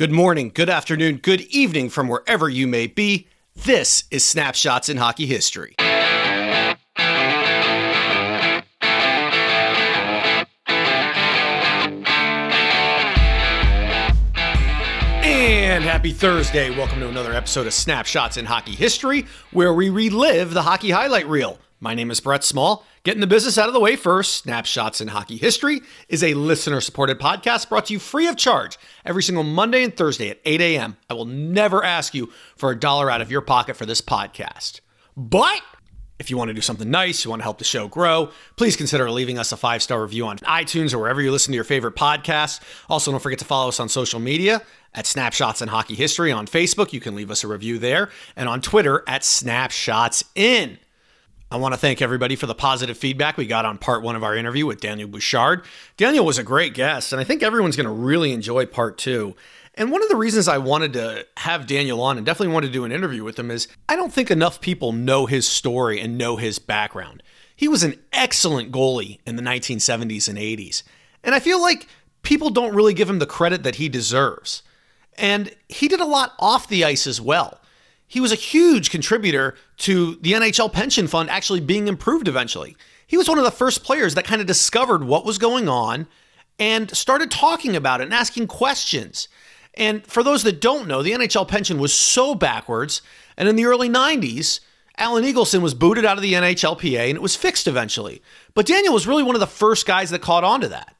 Good morning, good afternoon, good evening from wherever you may be. This is Snapshots in Hockey History. And happy Thursday. Welcome to another episode of Snapshots in Hockey History, where we relive the hockey highlight reel. My name is Brett Small. Getting the business out of the way first, Snapshots in Hockey History is a listener-supported podcast brought to you free of charge every single Monday and Thursday at 8 a.m. I will never ask you for $1 out of your pocket for this podcast. But if you want to do something nice, you want to help the show grow, please consider leaving us a 5-star review on iTunes or wherever you listen to your favorite podcasts. Also, don't forget to follow us on social media at Snapshots in Hockey History. On Facebook, you can leave us a review there, and on Twitter at SnapshotsIn. I want to thank everybody for the positive feedback we got on part one of our interview with Daniel Bouchard. Daniel was a great guest, and I think everyone's going to really enjoy part two. And one of the reasons I wanted to have Daniel on and definitely wanted to do an interview with him is I don't think enough people know his story and know his background. He was an excellent goalie in the 1970s and 80s. And I feel like people don't really give him the credit that he deserves. And he did a lot off the ice as well. He was a huge contributor to the NHL pension fund actually being improved eventually. He was one of the first players that kind of discovered what was going on and started talking about it and asking questions. And for those that don't know, the NHL pension was so backwards. And in the early 90s, Alan Eagleson was booted out of the NHLPA and it was fixed eventually. But Daniel was really one of the first guys that caught on to that.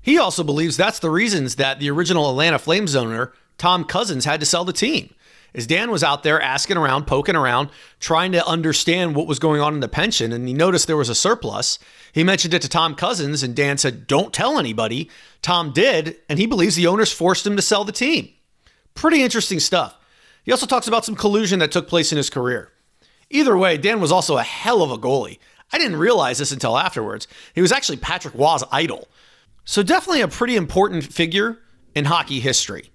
He also believes that's the reasons that the original Atlanta Flames owner, Tom Cousins, had to sell the team. As Dan was out there asking around, poking around, trying to understand what was going on in the pension, and he noticed there was a surplus. He mentioned it to Tom Cousins, and Dan said, "Don't tell anybody." Tom did, and he believes the owners forced him to sell the team. Pretty interesting stuff. He also talks about some collusion that took place in his career. Either way, Dan was also a hell of a goalie. I didn't realize this until afterwards. He was actually Patrick Waugh's idol. So definitely a pretty important figure in hockey history.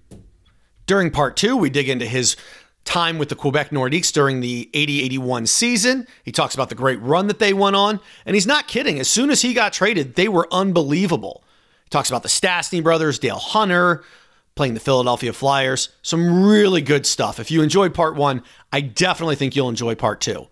During part two, we dig into his time with the Quebec Nordiques during the 80-81 season. He talks about the great run that they went on, and he's not kidding. As soon as he got traded, they were unbelievable. He talks about the Stastny brothers, Dale Hunter, playing the Philadelphia Flyers. Some really good stuff. If you enjoyed part one, I definitely think you'll enjoy part two.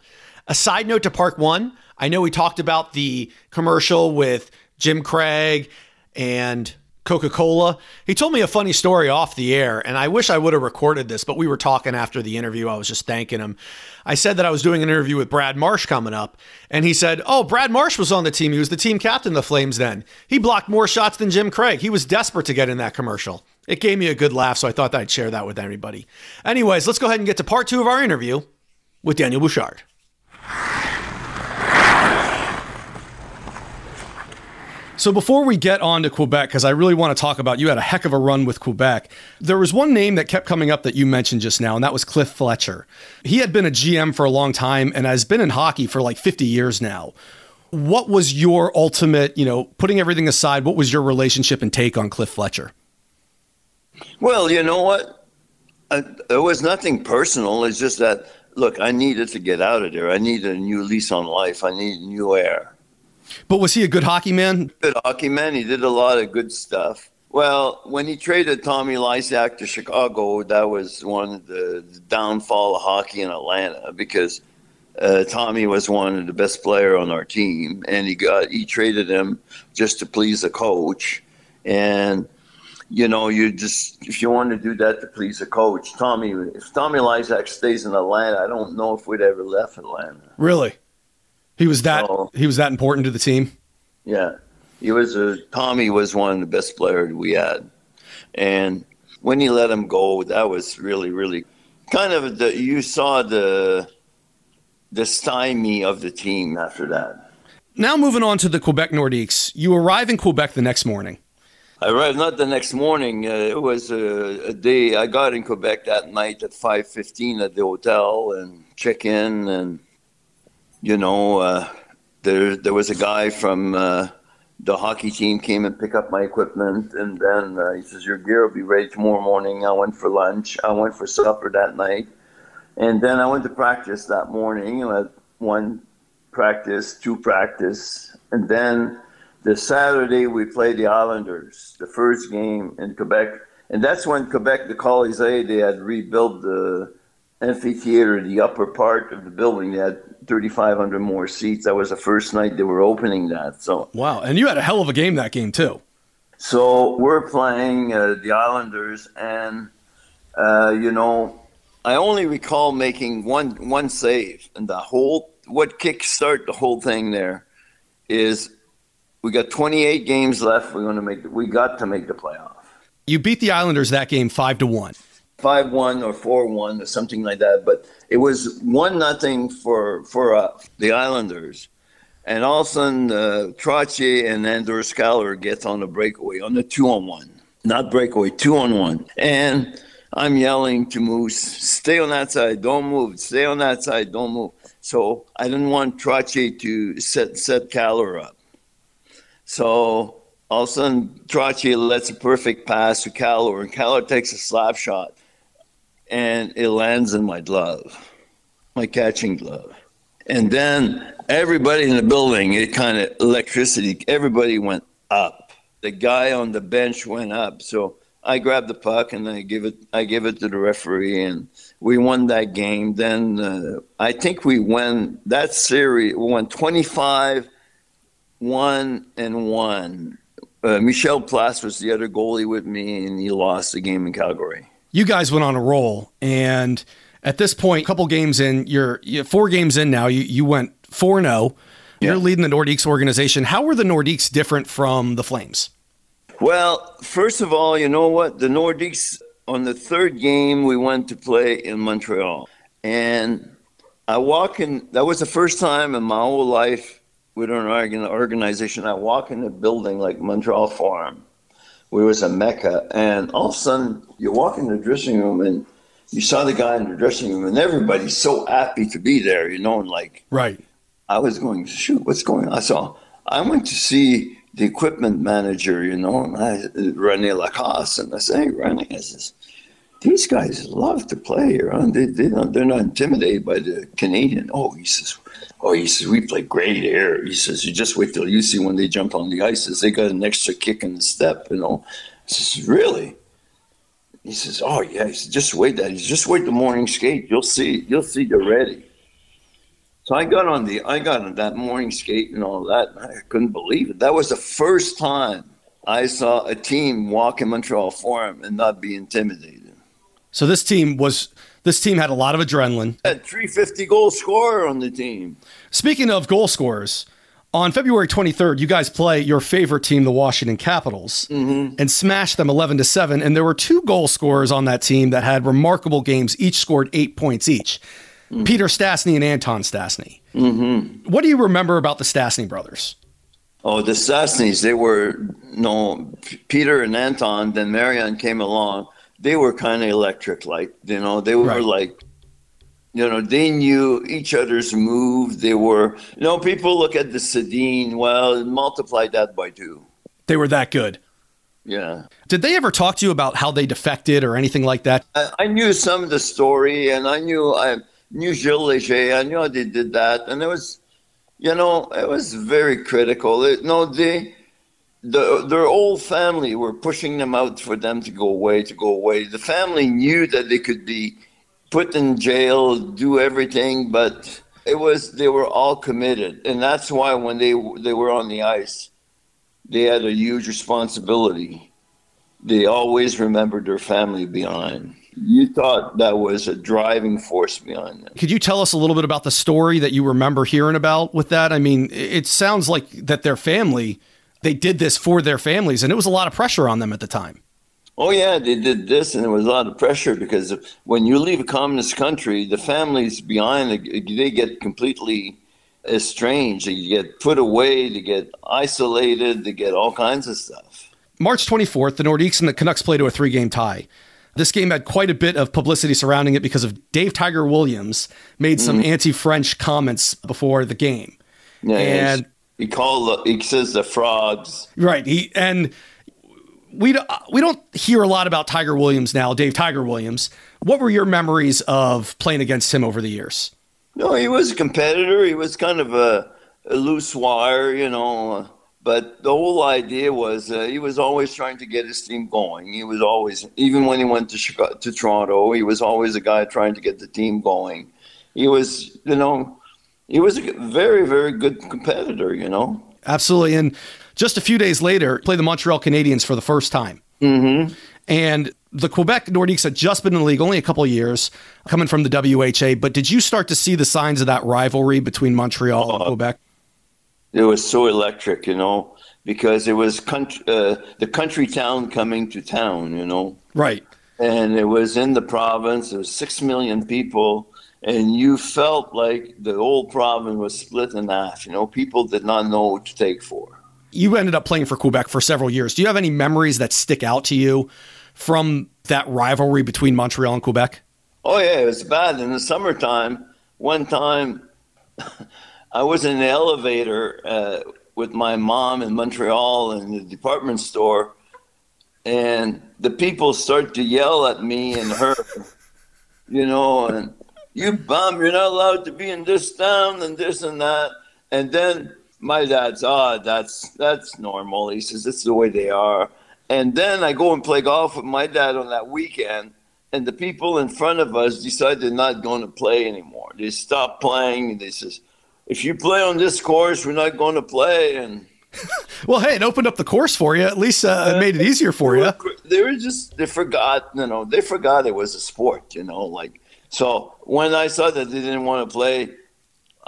A side note to part one, I know we talked about the commercial with Jim Craig and Coca-Cola. He told me a funny story off the air, and I wish I would have recorded this, but we were talking after the interview. I was just thanking him. I said that I was doing an interview with Brad Marsh coming up, and he said, "Oh, Brad Marsh was on the team. He was the team captain of the Flames then. He blocked more shots than Jim Craig. He was desperate to get in that commercial." It gave me a good laugh, so I thought that I'd share that with everybody. Anyways, let's go ahead and get to part two of our interview with Daniel Bouchard. So before we get on to Quebec, because I really want to talk about, you had a heck of a run with Quebec. There was one name that kept coming up that you mentioned just now, and that was Cliff Fletcher. He had been a GM for a long time and has been in hockey for like 50 years now. What was your ultimate, putting everything aside, what was your relationship and take on Cliff Fletcher? Well, you know what? It was nothing personal. It's just that, look, I needed to get out of there. I needed a new lease on life. I needed new air. But was he a good hockey man? Good hockey man. He did a lot of good stuff. Well, when he traded Tommy Lysiak to Chicago, that was one of the downfall of hockey in Atlanta because Tommy was one of the best player on our team, and he traded him just to please the coach. And if you want to do that to please the coach, if Tommy Lysiak stays in Atlanta, I don't know if we'd ever left Atlanta. Really? He was that important to the team? Yeah. Tommy was one of the best players we had. And when he let him go, that was really, really kind of you saw the stymie of the team after that. Now moving on to the Quebec Nordiques. You arrive in Quebec the next morning. I arrived not the next morning. It was a day. I got in Quebec that night at 5:15 at the hotel and check in and there was a guy from the hockey team came and picked up my equipment, and then he says, "Your gear will be ready tomorrow morning." I went for lunch. I went for supper that night. And then I went to practice that morning. I had one practice, two practice. And then the Saturday we played the Islanders, the first game in Quebec. And that's when Quebec, the Colisée, they had rebuilt the amphitheater, the upper part of the building. They had 3,500 more seats. That was the first night they were opening that. So wow, and you had a hell of a game that game too. So we're playing the Islanders, and you know, I only recall making one save, and the whole what kickstart the whole thing there is we got 28 games left. We got to make the playoff. You beat the Islanders that game 5-1. 5-1 or 4-1 or something like that, but it was 1-0 for the Islanders. And all of a sudden, Trottier and Anders Kallur gets on the breakaway, on the 2-on-1. Not breakaway, 2-on-1. And I'm yelling to Moose, stay on that side, don't move. Stay on that side, don't move. So I didn't want Trottier to set Kallur up. So all of a sudden, Trottier lets a perfect pass to Kallur, and Kallur takes a slap shot, and it lands in my glove, my catching glove. And then everybody in the building, it kind of electricity, everybody went up. The guy on the bench went up. So I grabbed the puck and I give it to the referee, and we won that game. Then I think we won that series. We won 25-1-1. Michel Place was the other goalie with me, and he lost the game in Calgary. You guys went on a roll, and at this point, a couple games in, you're 4 games in now, you went 4-0. You're leading the Nordiques organization. How were the Nordiques different from the Flames? Well, first of all, you know what? The Nordiques, on the third game, we went to play in Montreal. And I walk in, that was the first time in my whole life with an organization, I walk in a building like Montreal Forum, where it was a mecca. And all of a sudden, you walk in the dressing room and you saw the guy in the dressing room, and everybody's so happy to be there, you know, and like, right. I was going, shoot, what's going on? So I went to see the equipment manager, you know, and René Lacasse, and I say, hey, René, I says, these guys love to play here. Huh? They're not intimidated by the Canadian. Oh, he says, we play great here. He says, you just wait till you see when they jump on the ice. They got an extra kick in the step, you know. I says, really? He says, oh, yeah. He says, just wait that. He says, just wait the morning skate. You'll see they're ready. So I got on that morning skate and all that. And I couldn't believe it. That was the first time I saw a team walk in Montreal Forum and not be intimidated. So this team had a lot of adrenaline. A 350 goal scorer on the team. Speaking of goal scorers, on February 23rd, you guys play your favorite team, the Washington Capitals, and smash them 11-7. And there were 2 goal scorers on that team that had remarkable games. Each scored 8 points each. Mm-hmm. Peter Stastny and Anton Stastny. Mm-hmm. What do you remember about the Stastny brothers? Oh, the Stastnys, they were, Peter and Anton, then Marion came along. They were kind of electric, like, you know, they were like, you know, they knew each other's move. They were, you know, people look at the Sedin, well, multiply that by 2. They were that good. Yeah. Did they ever talk to you about how they defected or anything like that? I knew some of the story, and I knew Gilles Léger. I knew how they did that. And it was, you know, it was very critical. Their old family were pushing them out for them to go away, The family knew that they could be put in jail, do everything, but they were all committed. And that's why when they were on the ice, they had a huge responsibility. They always remembered their family behind. You thought that was a driving force behind them. Could you tell us a little bit about the story that you remember hearing about with that? I mean, it sounds like that their family, they did this for their families, and it was a lot of pressure on them at the time. Oh, yeah, they did this, and it was a lot of pressure because when you leave a communist country, the families behind, they get completely estranged. They get put away, they get isolated, they get all kinds of stuff. March 24th, the Nordiques and the Canucks played to a 3-game tie. This game had quite a bit of publicity surrounding it because of Dave Tiger Williams made some anti-French comments before the game. Yeah, and he says the frogs. Right, We don't hear a lot about Tiger Williams now, Dave Tiger Williams. What were your memories of playing against him over the years? No, he was a competitor. He was kind of a loose wire, you know. But the whole idea was he was always trying to get his team going. He was always, even when he went to Toronto, he was always a guy trying to get the team going. He was, you know, he was a very, very good competitor, you know. Absolutely. And just a few days later, played the Montreal Canadiens for the first time. Mm-hmm. And the Quebec Nordiques had just been in the league only a couple of years, coming from the WHA. But did you start to see the signs of that rivalry between Montreal and Quebec? It was so electric, you know, because it was the country town coming to town, you know. Right. And it was in the province. It was 6 million people. And you felt like the whole province was split in half. You know, people did not know what to take for. You ended up playing for Quebec for several years. Do you have any memories that stick out to you from that rivalry between Montreal and Quebec? Oh, yeah, it was bad. In the summertime, one time I was in the elevator with my mom in Montreal in the department store, and the people start to yell at me and her, you know, and you bum, you're not allowed to be in this town and this and that. And then my dad's, that's normal. He says, it's the way they are. And then I go and play golf with my dad on that weekend, and the people in front of us decide they're not going to play anymore. They stop playing. They says, if you play on this course, we're not going to play. And well, hey, it opened up the course for you. At least it made it easier for you. They were just, they forgot, you know, they forgot it was a sport, you know, like. So when I saw that they didn't want to play,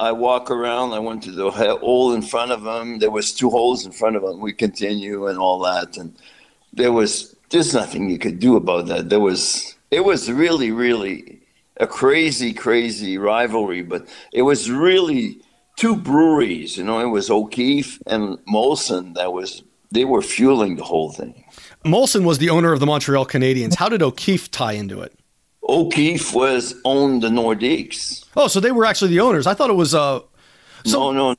I walk around. I went to the hole in front of them. There was two holes in front of them. We continue and all that, and there's nothing you could do about that. It was really, really a crazy, crazy rivalry. But it was really two breweries. You know, it was O'Keefe and Molson they were fueling the whole thing. Molson was the owner of the Montreal Canadiens. How did O'Keefe tie into it? O'Keefe owned the Nordiques. Oh, so they were actually the owners. I thought it was... No.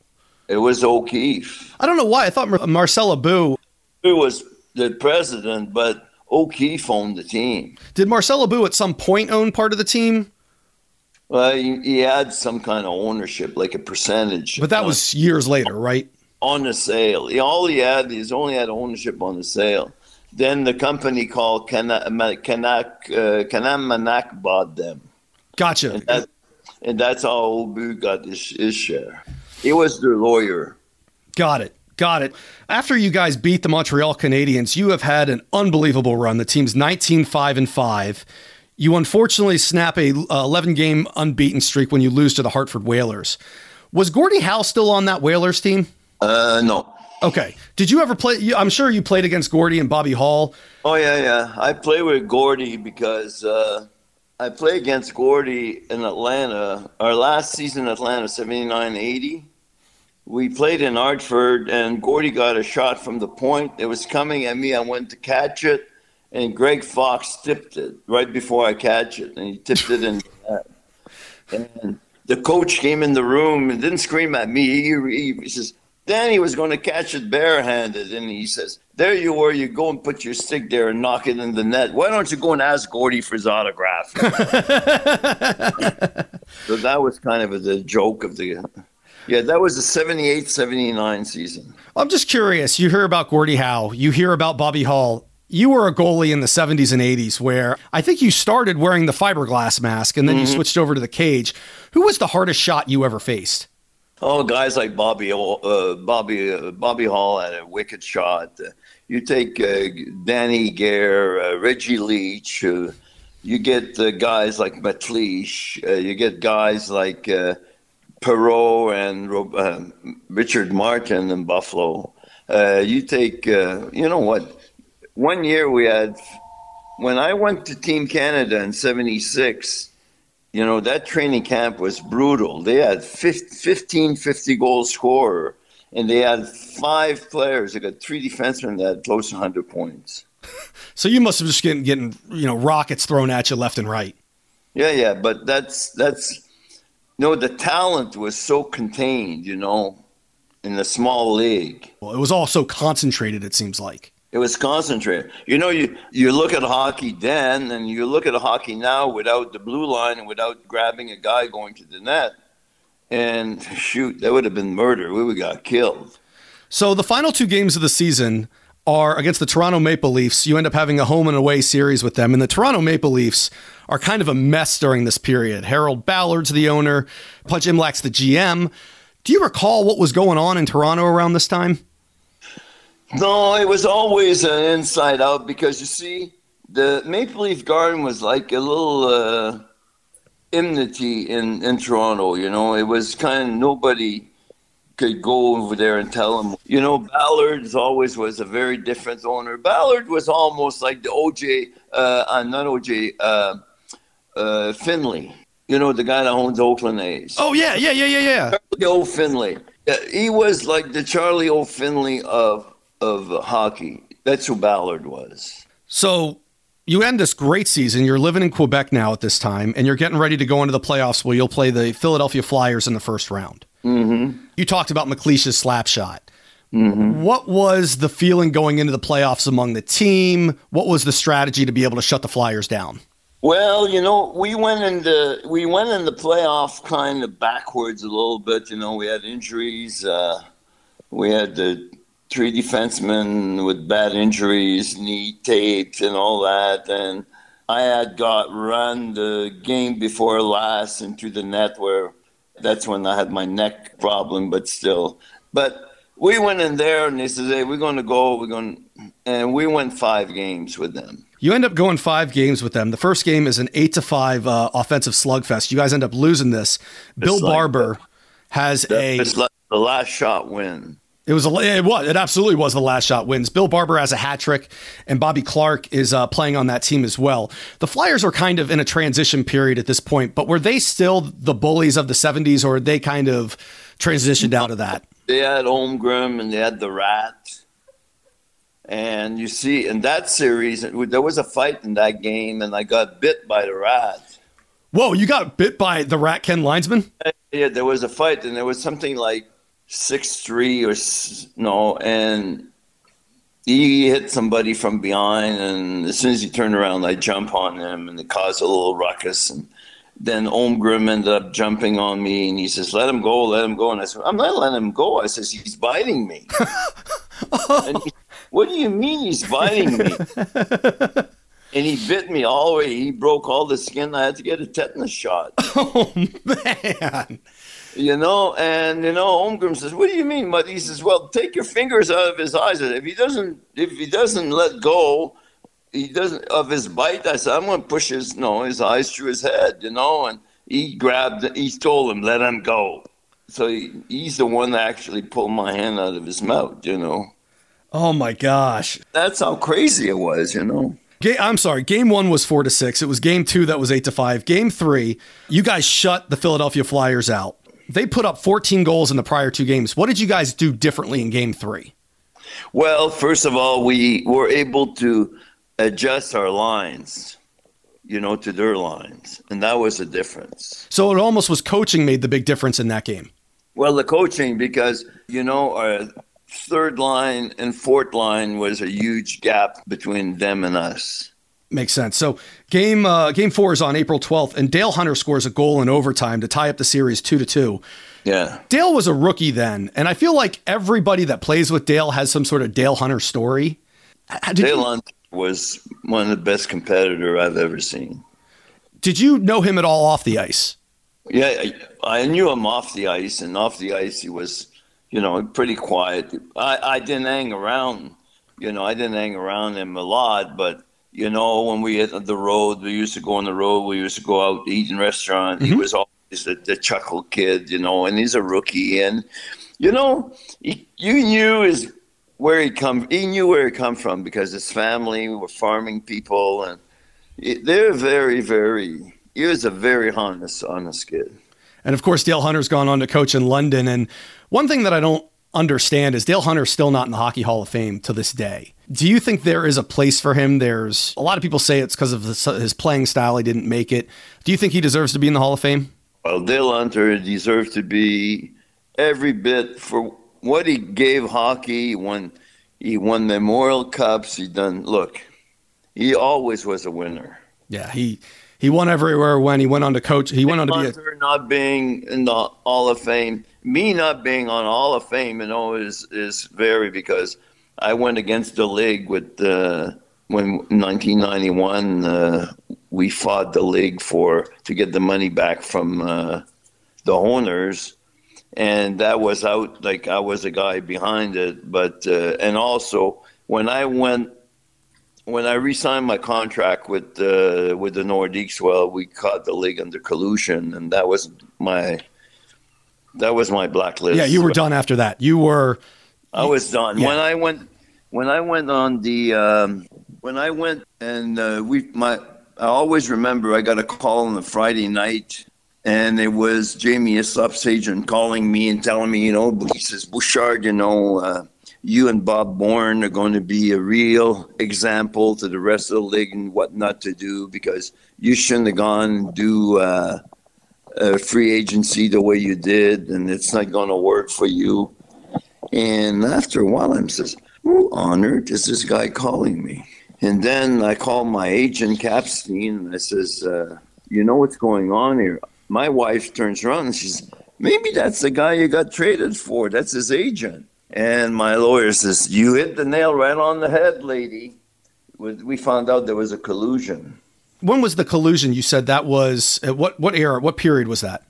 It was O'Keefe. I don't know why. I thought Marcel Aubut... He was the president, but O'Keefe owned the team. Did Marcel Aubut at some point own part of the team? Well, he had some kind of ownership, like a percentage. But that was years later, right? On the sale. He only had ownership on the sale. Then the company called Kanan Manak bought them. Gotcha. And that's how Aubut got his share. He was their lawyer. Got it. After you guys beat the Montreal Canadiens, you have had an unbelievable run. The team's 19-5-5. You unfortunately snap a 11-game unbeaten streak when you lose to the Hartford Whalers. Was Gordie Howe still on that Whalers team? No. Okay. Did you ever play? I'm sure you played against Gordie and Bobby Hall. Oh, yeah. I play with Gordie because I play against Gordie in Atlanta. Our last season in Atlanta, 79-80, we played in Hartford, and Gordie got a shot from the point. It was coming at me. I went to catch it, and Greg Fox tipped it right before I catch it, and he tipped it in the net. And the coach came in the room and didn't scream at me. He says, Danny was going to catch it barehanded, and he says, there you were, you go and put your stick there and knock it in the net. Why don't you go and ask Gordie for his autograph? So that was kind of the joke of the... Yeah, that was the 78-79 season. I'm just curious, you hear about Gordie Howe, you hear about Bobby Hall. You were a goalie in the 70s and 80s where I think you started wearing the fiberglass mask, and then you switched over to the cage. Who was the hardest shot you ever faced? Oh, guys like Bobby Hall had a wicked shot. You take Danny Gare, Reggie Leach. You get guys like Matlish. You get guys like Perreault and Richard Martin in Buffalo. You take, you know what? One year we had, when I went to Team Canada in '76. You know, that training camp was brutal. They had 15 goal scorer, and they had five players. They got three defensemen that had close to 100 points. So you must have just been getting, you know, rockets thrown at you left and right. Yeah, but that's no, the talent was so contained, you know, in the small league. Well, it was all so concentrated, it seems like. It was concentrated. You know, you look at hockey then, and you look at hockey now without the blue line and without grabbing a guy going to the net. And shoot, that would have been murder. We would have got killed. So the final two games of the season are against the Toronto Maple Leafs. You end up having a home and away series with them. And the Toronto Maple Leafs are kind of a mess during this period. Harold Ballard's the owner. Pudge Imlac's the GM. Do you recall what was going on in Toronto around this time? No, it was always an inside out because, you see, the Maple Leaf Garden was like a little enmity in Toronto, you know. It was kind of nobody could go over there and tell him. You know, Ballard always was a very different owner. Ballard was almost like the Finley. You know, the guy that owns Oakland A's. Oh, yeah. Charlie O. Finley. He was like the Charlie O. Finley of hockey. That's who Ballard was. So you end this great season. You're living in Quebec now at this time, and you're getting ready to go into the playoffs where you'll play the Philadelphia Flyers in the first round. Mm-hmm. You talked about McLeish's slap shot. Mm-hmm. What was the feeling going into the playoffs among the team? What was the strategy to be able to shut the Flyers down? Well, you know, we went in the playoff kind of backwards a little bit. You know, we had injuries. We had the three defensemen with bad injuries, knee tapes, and all that. And I had got run the game before last into the net where that's when I had my neck problem. But still, we went in there and they said, "Hey, we're going to go. We're going," and we went 5 games with them. You end up going 5 games with them. The first game is an 8-5 offensive slugfest. You guys end up losing this. Bill Barber has a... It's like the last shot win. It absolutely was the last shot wins. Bill Barber has a hat trick, and Bobby Clark is playing on that team as well. The Flyers are kind of in a transition period at this point, but were they still the bullies of the 70s, or they kind of transitioned out of that? They had Holmgren, and they had the Rat. And you see, in that series, there was a fight in that game, and I got bit by the Rat. Whoa, you got bit by the Rat, Ken Linesman? Yeah, there was a fight, and there was something like 6'3" and he hit somebody from behind, and as soon as he turned around, I jump on him, and it caused a little ruckus. And then Holmgren ended up jumping on me, and he says, let him go. And I said, I'm not letting him go. I says, he's biting me. And he, what do you mean he's biting me? And he bit me all the way. He broke all the skin. I had to get a tetanus shot. Oh, man. You know, and, you know, Holmgren says, what do you mean? But he says, well, take your fingers out of his eyes. If he doesn't let go of his bite, I said, I'm going to push his eyes through his head, you know. And he told him, let him go. So he's the one that actually pulled my hand out of his mouth, you know. Oh, my gosh. That's how crazy it was, you know. I'm sorry. Game 1 was 4-6. It was game 2 that was 8-5. Game 3, you guys shut the Philadelphia Flyers out. They put up 14 goals in the prior 2 games. What did you guys do differently in game 3? Well, first of all, we were able to adjust our lines, you know, to their lines. And that was the difference. So it almost was coaching made the big difference in that game. Well, the coaching, because, you know, our third line and fourth line was a huge gap between them and us. Makes sense. So game 4 is on April 12th, and Dale Hunter scores a goal in overtime to tie up the series 2-2. Yeah. Dale was a rookie then, and I feel like everybody that plays with Dale has some sort of Dale Hunter story. Hunter was one of the best competitor I've ever seen. Did you know him at all off the ice? Yeah, I knew him off the ice, and off the ice he was... You know, pretty quiet. I didn't hang around. You know, I didn't hang around him a lot. But, you know, when we hit the road, we used to go on the road. We used to go out to eat in restaurant. Mm-hmm. He was always the chuckle kid, you know, and he's a rookie. And, you know, he knew where he come from because his family were farming people. And they're very, very – he was a very honest kid. And, of course, Dale Hunter's gone on to coach in London. And one thing that I don't understand is Dale Hunter's still not in the Hockey Hall of Fame to this day. Do you think there is a place for him? There's a lot of people say it's because of his playing style. He didn't make it. Do you think he deserves to be in the Hall of Fame? Well, Dale Hunter deserves to be every bit for what he gave hockey. He won Memorial Cups. He always was a winner. Yeah, he won everywhere when he went on to coach. He went on to be not being in the Hall of Fame me not being on Hall of Fame, you know, is very, because I went against the league with when 1991 we fought the league to get the money back from the owners, and that was out. Like, I was a guy behind it, but and also when I re-signed my contract with the Nordiques, well, we caught the league under collusion, and that was my. That was my blacklist. Yeah, you were done after that. I was done. Yeah. When I went on the when I went and I always remember I got a call on a Friday night, and it was Jamie Issop's agent calling me and telling me, you know, he says, Bouchard, you know, you and Bob Bourne are going to be a real example to the rest of the league and what not to do, because you shouldn't have gone and do free agency the way you did, and it's not going to work for you. And after a while, I'm says, who honored is this guy calling me? And then I call my agent, Kapstein, and I says, you know what's going on here? My wife turns around and she says, maybe that's the guy you got traded for. That's his agent. And my lawyer says, you hit the nail right on the head, lady. We found out there was a collusion. When was the collusion? You said that was at what era? What period was that?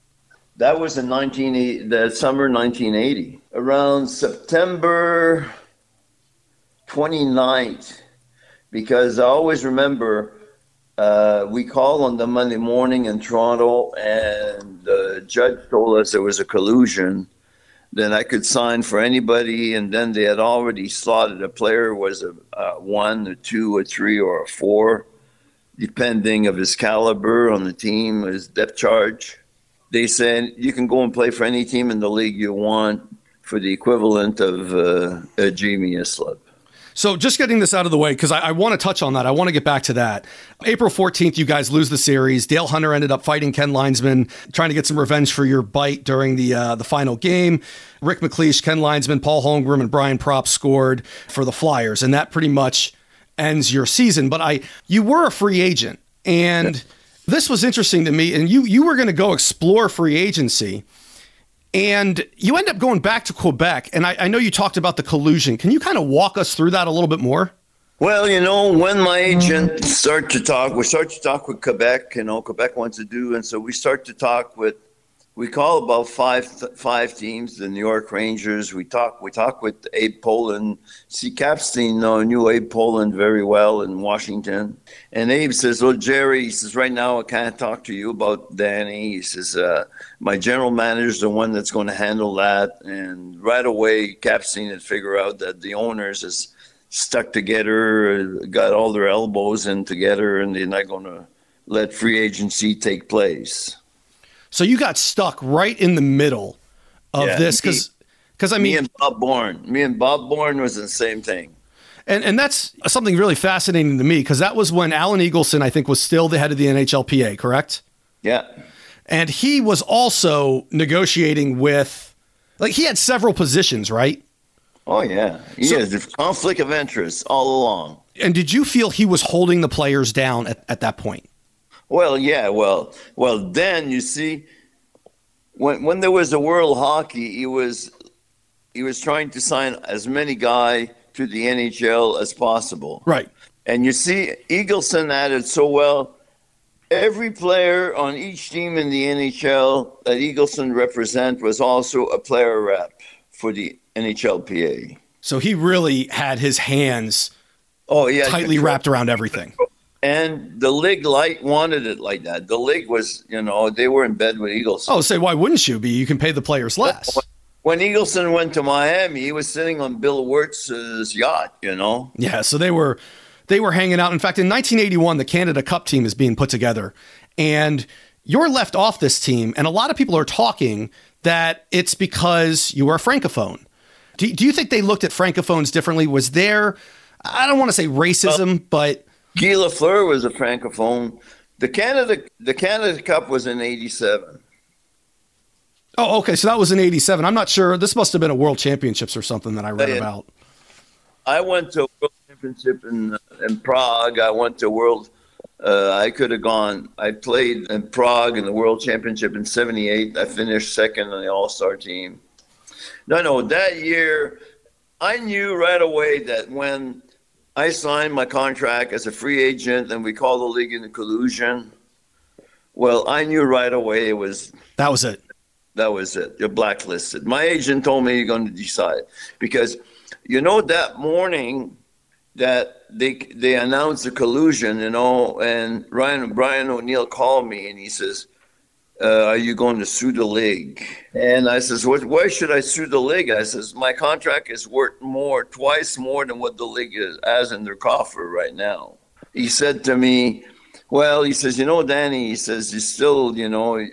That was in the summer 1980, around September 29th, because I always remember we called on the Monday morning in Toronto, and the judge told us there was a collusion. Then I could sign for anybody, and then they had already slotted a player was a 1, a 2, a 3, or a 4. Depending of his caliber on the team, his depth charge. They said, you can go and play for any team in the league you want for the equivalent of a Jamie Islip. So just getting this out of the way, because I want to touch on that. I want to get back to that. April 14th, you guys lose the series. Dale Hunter ended up fighting Ken Linesman, trying to get some revenge for your bite during the final game. Rick McLeish, Ken Linesman, Paul Holmgren, and Brian Propp scored for the Flyers, and that pretty much ends your season. But you were a free agent, and this was interesting to me, and you were going to go explore free agency, and you end up going back to Quebec. And I know you talked about the collusion. Can you kind of walk us through that a little bit more? Well, you know, when my agent we start to talk with Quebec, you know, Quebec wants to do, and so we start to talk with, we call about five teams, the New York Rangers. We talk with Abe Poland. See, Kapstein knew Abe Poland very well in Washington. And Abe says, oh, Jerry, he says, right now I can't talk to you about Danny. He says, my general manager is the one that's going to handle that. And right away, Kapstein had figured out that the owners is stuck together, got all their elbows in together, and they're not going to let free agency take place. So you got stuck right in the middle of this, because I mean, me and Bob Bourne was the same thing, and that's something really fascinating to me, because that was when Alan Eagleson, I think, was still the head of the NHLPA, correct? Yeah, and he was also negotiating with, like, he had several positions, right? Oh yeah, he has conflict of interest all along. And did you feel he was holding the players down at that point? Well, yeah, well. Then you see, when there was the World Hockey, he was trying to sign as many guys to the NHL as possible. Right. And you see, Eagleson added so well. Every player on each team in the NHL that Eagleson represent was also a player rep for the NHLPA. So he really had his hands tightly wrapped around everything. And the league wanted it like that. The league was, you know, they were in bed with Eagleson. Oh, say, why wouldn't you be? You can pay the players less. When Eagleson went to Miami, he was sitting on Bill Wirtz's yacht, you know. Yeah, so they were hanging out. In fact, in 1981, the Canada Cup team is being put together, and you're left off this team. And a lot of people are talking that it's because you were a Francophone. Do you think they looked at Francophones differently? Was there, I don't want to say racism, but... Guy Lafleur was a Francophone. The Canada Cup was in 87. Oh, okay. So that was in 87. I'm not sure. This must have been a World Championships or something that I read about. I went to a World Championship in Prague. I went to World I could have gone. I played in Prague in the World Championship in '78. I finished second on the All-Star team. No, that year, I knew right away that when I signed my contract as a free agent and we called the league into collusion, well, I knew right away it was... That was it. That was it. You're blacklisted. My agent told me you're going to decide. Because, you know, that morning that they announced the collusion, you know, and Brian O'Neill called me and he says, are you going to sue the league? And I says, why should I sue the league? I says, my contract is worth twice more than what the league has in their coffer right now. He said to me, well, he says, you know, Danny, he says, you still, you know,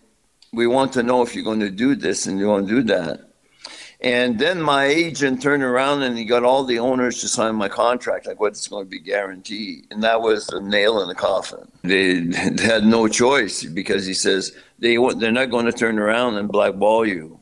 we want to know if you're going to do this and you're going to do that. And then my agent turned around and he got all the owners to sign my contract, like what's going to be guaranteed. And that was a nail in the coffin. They had no choice because he says, they're not going to turn around and blackball you.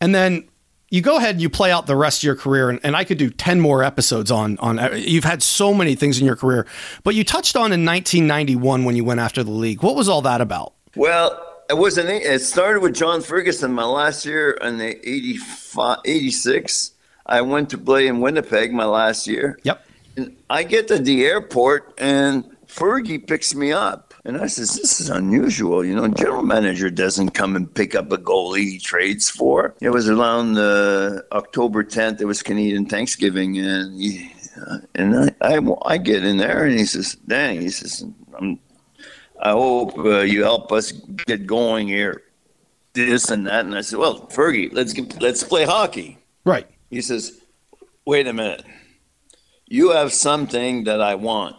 And then you go ahead and you play out the rest of your career. And I could do 10 more episodes on you've had so many things in your career. But you touched on in 1991 when you went after the league. What was all that about? Well... It started with John Ferguson. My last year in the 86, I went to play in Winnipeg my last year. Yep. And I get to the airport, and Fergie picks me up. And I says, this is unusual. You know, general manager doesn't come and pick up a goalie he trades for. It was around October 10th. It was Canadian Thanksgiving. And I get in there, and he says, dang, he says, I hope you help us get going here, this and that. And I said, well, Fergie, let's play hockey. Right. He says, wait a minute. You have something that I want.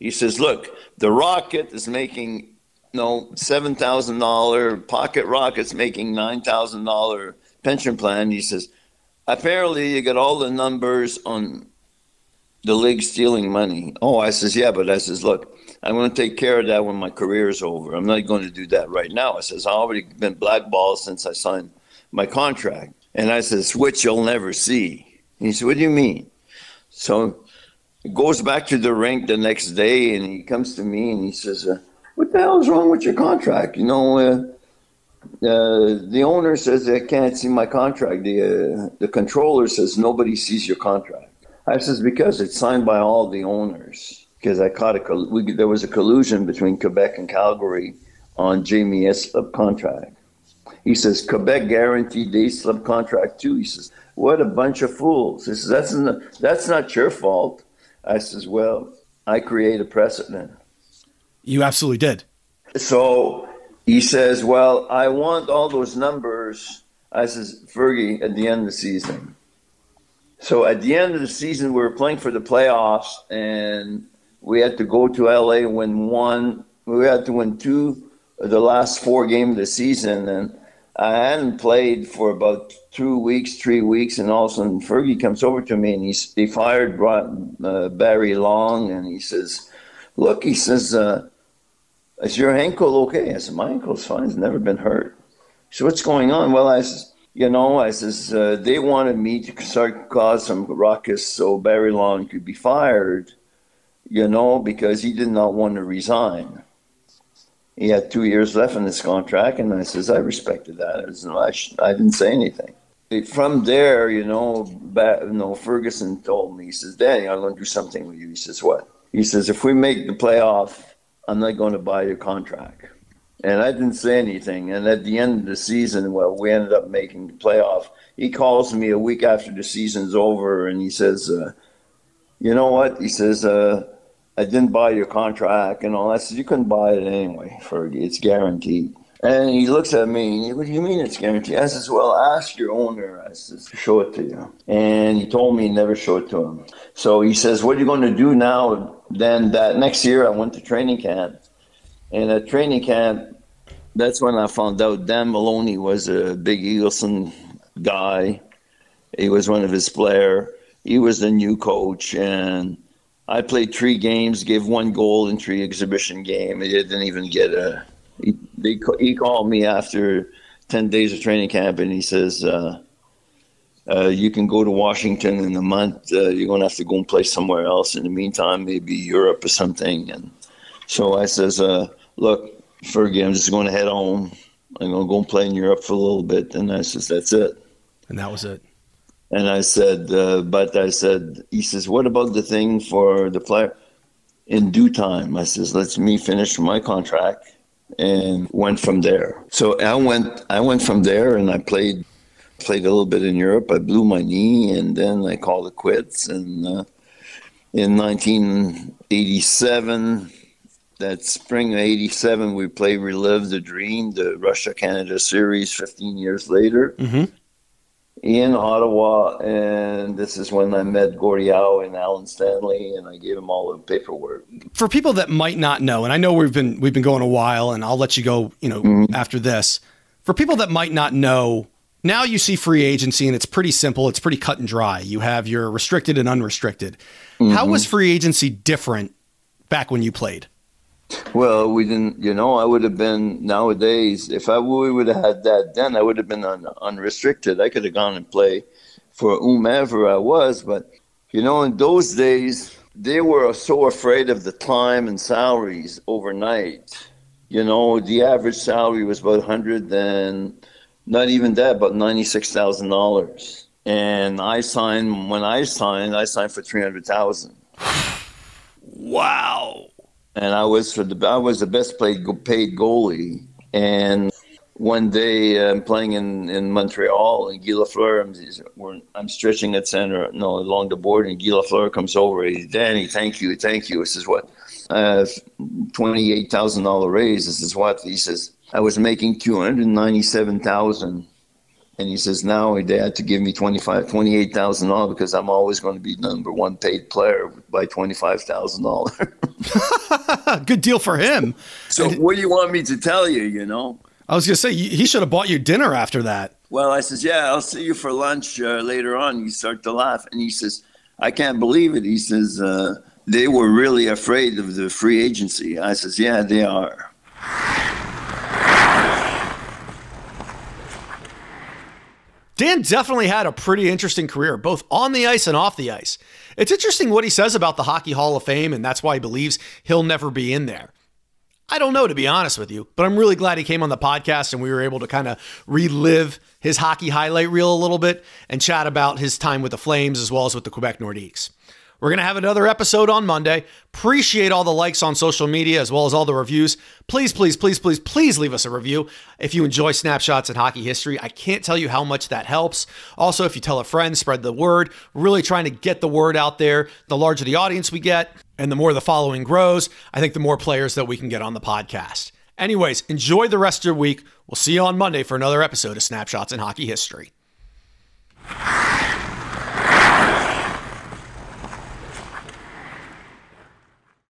He says, look, the Rocket is making, $7,000. Pocket Rocket's making $9,000 pension plan. He says, apparently you got all the numbers on the league stealing money. Oh, I says, yeah, but I says, look. I'm going to take care of that when my career is over. I'm not going to do that right now. I says, I've already been blackballed since I signed my contract. And I says, which you'll never see. And he said, what do you mean? So he goes back to the rink the next day, and he comes to me, and he says, what the hell is wrong with your contract? You know, the owner says, I can't see my contract. The controller says, nobody sees your contract. I says, because it's signed by all the owners. Because I caught there was a collusion between Quebec and Calgary on Jamie Eslip's contract. He says, Quebec guaranteed the Eslip contract too. He says, what a bunch of fools. He says, that's not your fault. I says, well, I create a precedent. You absolutely did. So he says, well, I want all those numbers. I says, Fergie, at the end of the season. So at the end of the season, we were playing for the playoffs, and we had to go to LA, we had to win two of the last four games of the season. And I hadn't played for about 3 weeks. And all of a sudden, Fergie comes over to me and he fired Barry Long. And he says, look, he says, is your ankle okay? I said, my ankle's fine. It's never been hurt. He said, what's going on? Well, I said, they wanted me to start cause some ruckus so Barry Long could be fired. You know, because he did not want to resign. He had 2 years left in his contract, and I says, I respected that. I didn't say anything. From there, Ferguson told me, he says, Danny, I'm going to do something with you. He says, what? He says, if we make the playoff, I'm not going to buy your contract. And I didn't say anything. And at the end of the season, we ended up making the playoff. He calls me a week after the season's over, and he says, you know what? He says, I didn't buy your contract and all that. I said, you couldn't buy it anyway, Fergie. It's guaranteed. And he looks at me. And what do you mean it's guaranteed? I says, well, ask your owner. I says, show it to you. And he told me he never showed it to him. So he says, what are you going to do now? Then that next year I went to training camp. And at training camp, that's when I found out Dan Maloney was a big Eagleson guy. He was one of his players. He was the new coach, and I played 3 games, gave 1 goal in 3 exhibition games. He didn't even get he called me after 10 days of training camp, and he says, you can go to Washington in a month. You're going to have to go and play somewhere else in the meantime, maybe Europe or something. And So I says, look, Fergie, I'm just going to head home. I'm going to go and play in Europe for a little bit. And I says, that's it. And that was it. And I said, he says, what about the thing for the Flyer? In due time, I says, let me finish my contract, and went from there. So I went from there, and I played a little bit in Europe. I blew my knee, and then I called it quits. And in 1987, that spring of 87, we played Relive the Dream, the Russia-Canada series 15 years later, in Ottawa. And this is when I met Gordie Howe and Alan Stanley, and I gave him all the paperwork. For people that might not know, and I know we've been going a while, and I'll let you go, after this. For people that might not know, now you see free agency, and it's pretty simple. It's pretty cut and dry. You have your restricted and unrestricted. Mm-hmm. How was free agency different back when you played? Well, we didn't, I would have been nowadays, we would have had that then, I would have been unrestricted. I could have gone and played for whomever I was. But, in those days, they were so afraid of the time and salaries overnight. The average salary was about about $96,000. And I signed for $300,000. Wow. And I was the best paid goalie. And one day I'm playing in Montreal, and Guy Lafleur, I'm stretching at center, along the board, and Guy Lafleur comes over. He says, Danny, thank you. I says, what? $28,000 raise. I says, what? He says, I was making $297,000. And he says, now they had to give me $28,000 because I'm always going to be number one paid player by $25,000. Good deal for him. So what do you want me to tell you, I was going to say, he should have bought you dinner after that. Well, I says, yeah, I'll see you for lunch later on. You start to laugh. And he says, I can't believe it. He says, they were really afraid of the free agency. I says, yeah, they are. Dan definitely had a pretty interesting career, both on the ice and off the ice. It's interesting what he says about the Hockey Hall of Fame, and that's why he believes he'll never be in there. I don't know, to be honest with you, but I'm really glad he came on the podcast and we were able to kind of relive his hockey highlight reel a little bit and chat about his time with the Flames as well as with the Quebec Nordiques. We're going to have another episode on Monday. Appreciate all the likes on social media as well as all the reviews. Please, please, please, please, please leave us a review if you enjoy Snapshots in Hockey History. I can't tell you how much that helps. Also, if you tell a friend, spread the word. We're really trying to get the word out there. The larger the audience we get and the more the following grows, I think the more players that we can get on the podcast. Anyways, enjoy the rest of your week. We'll see you on Monday for another episode of Snapshots in Hockey History.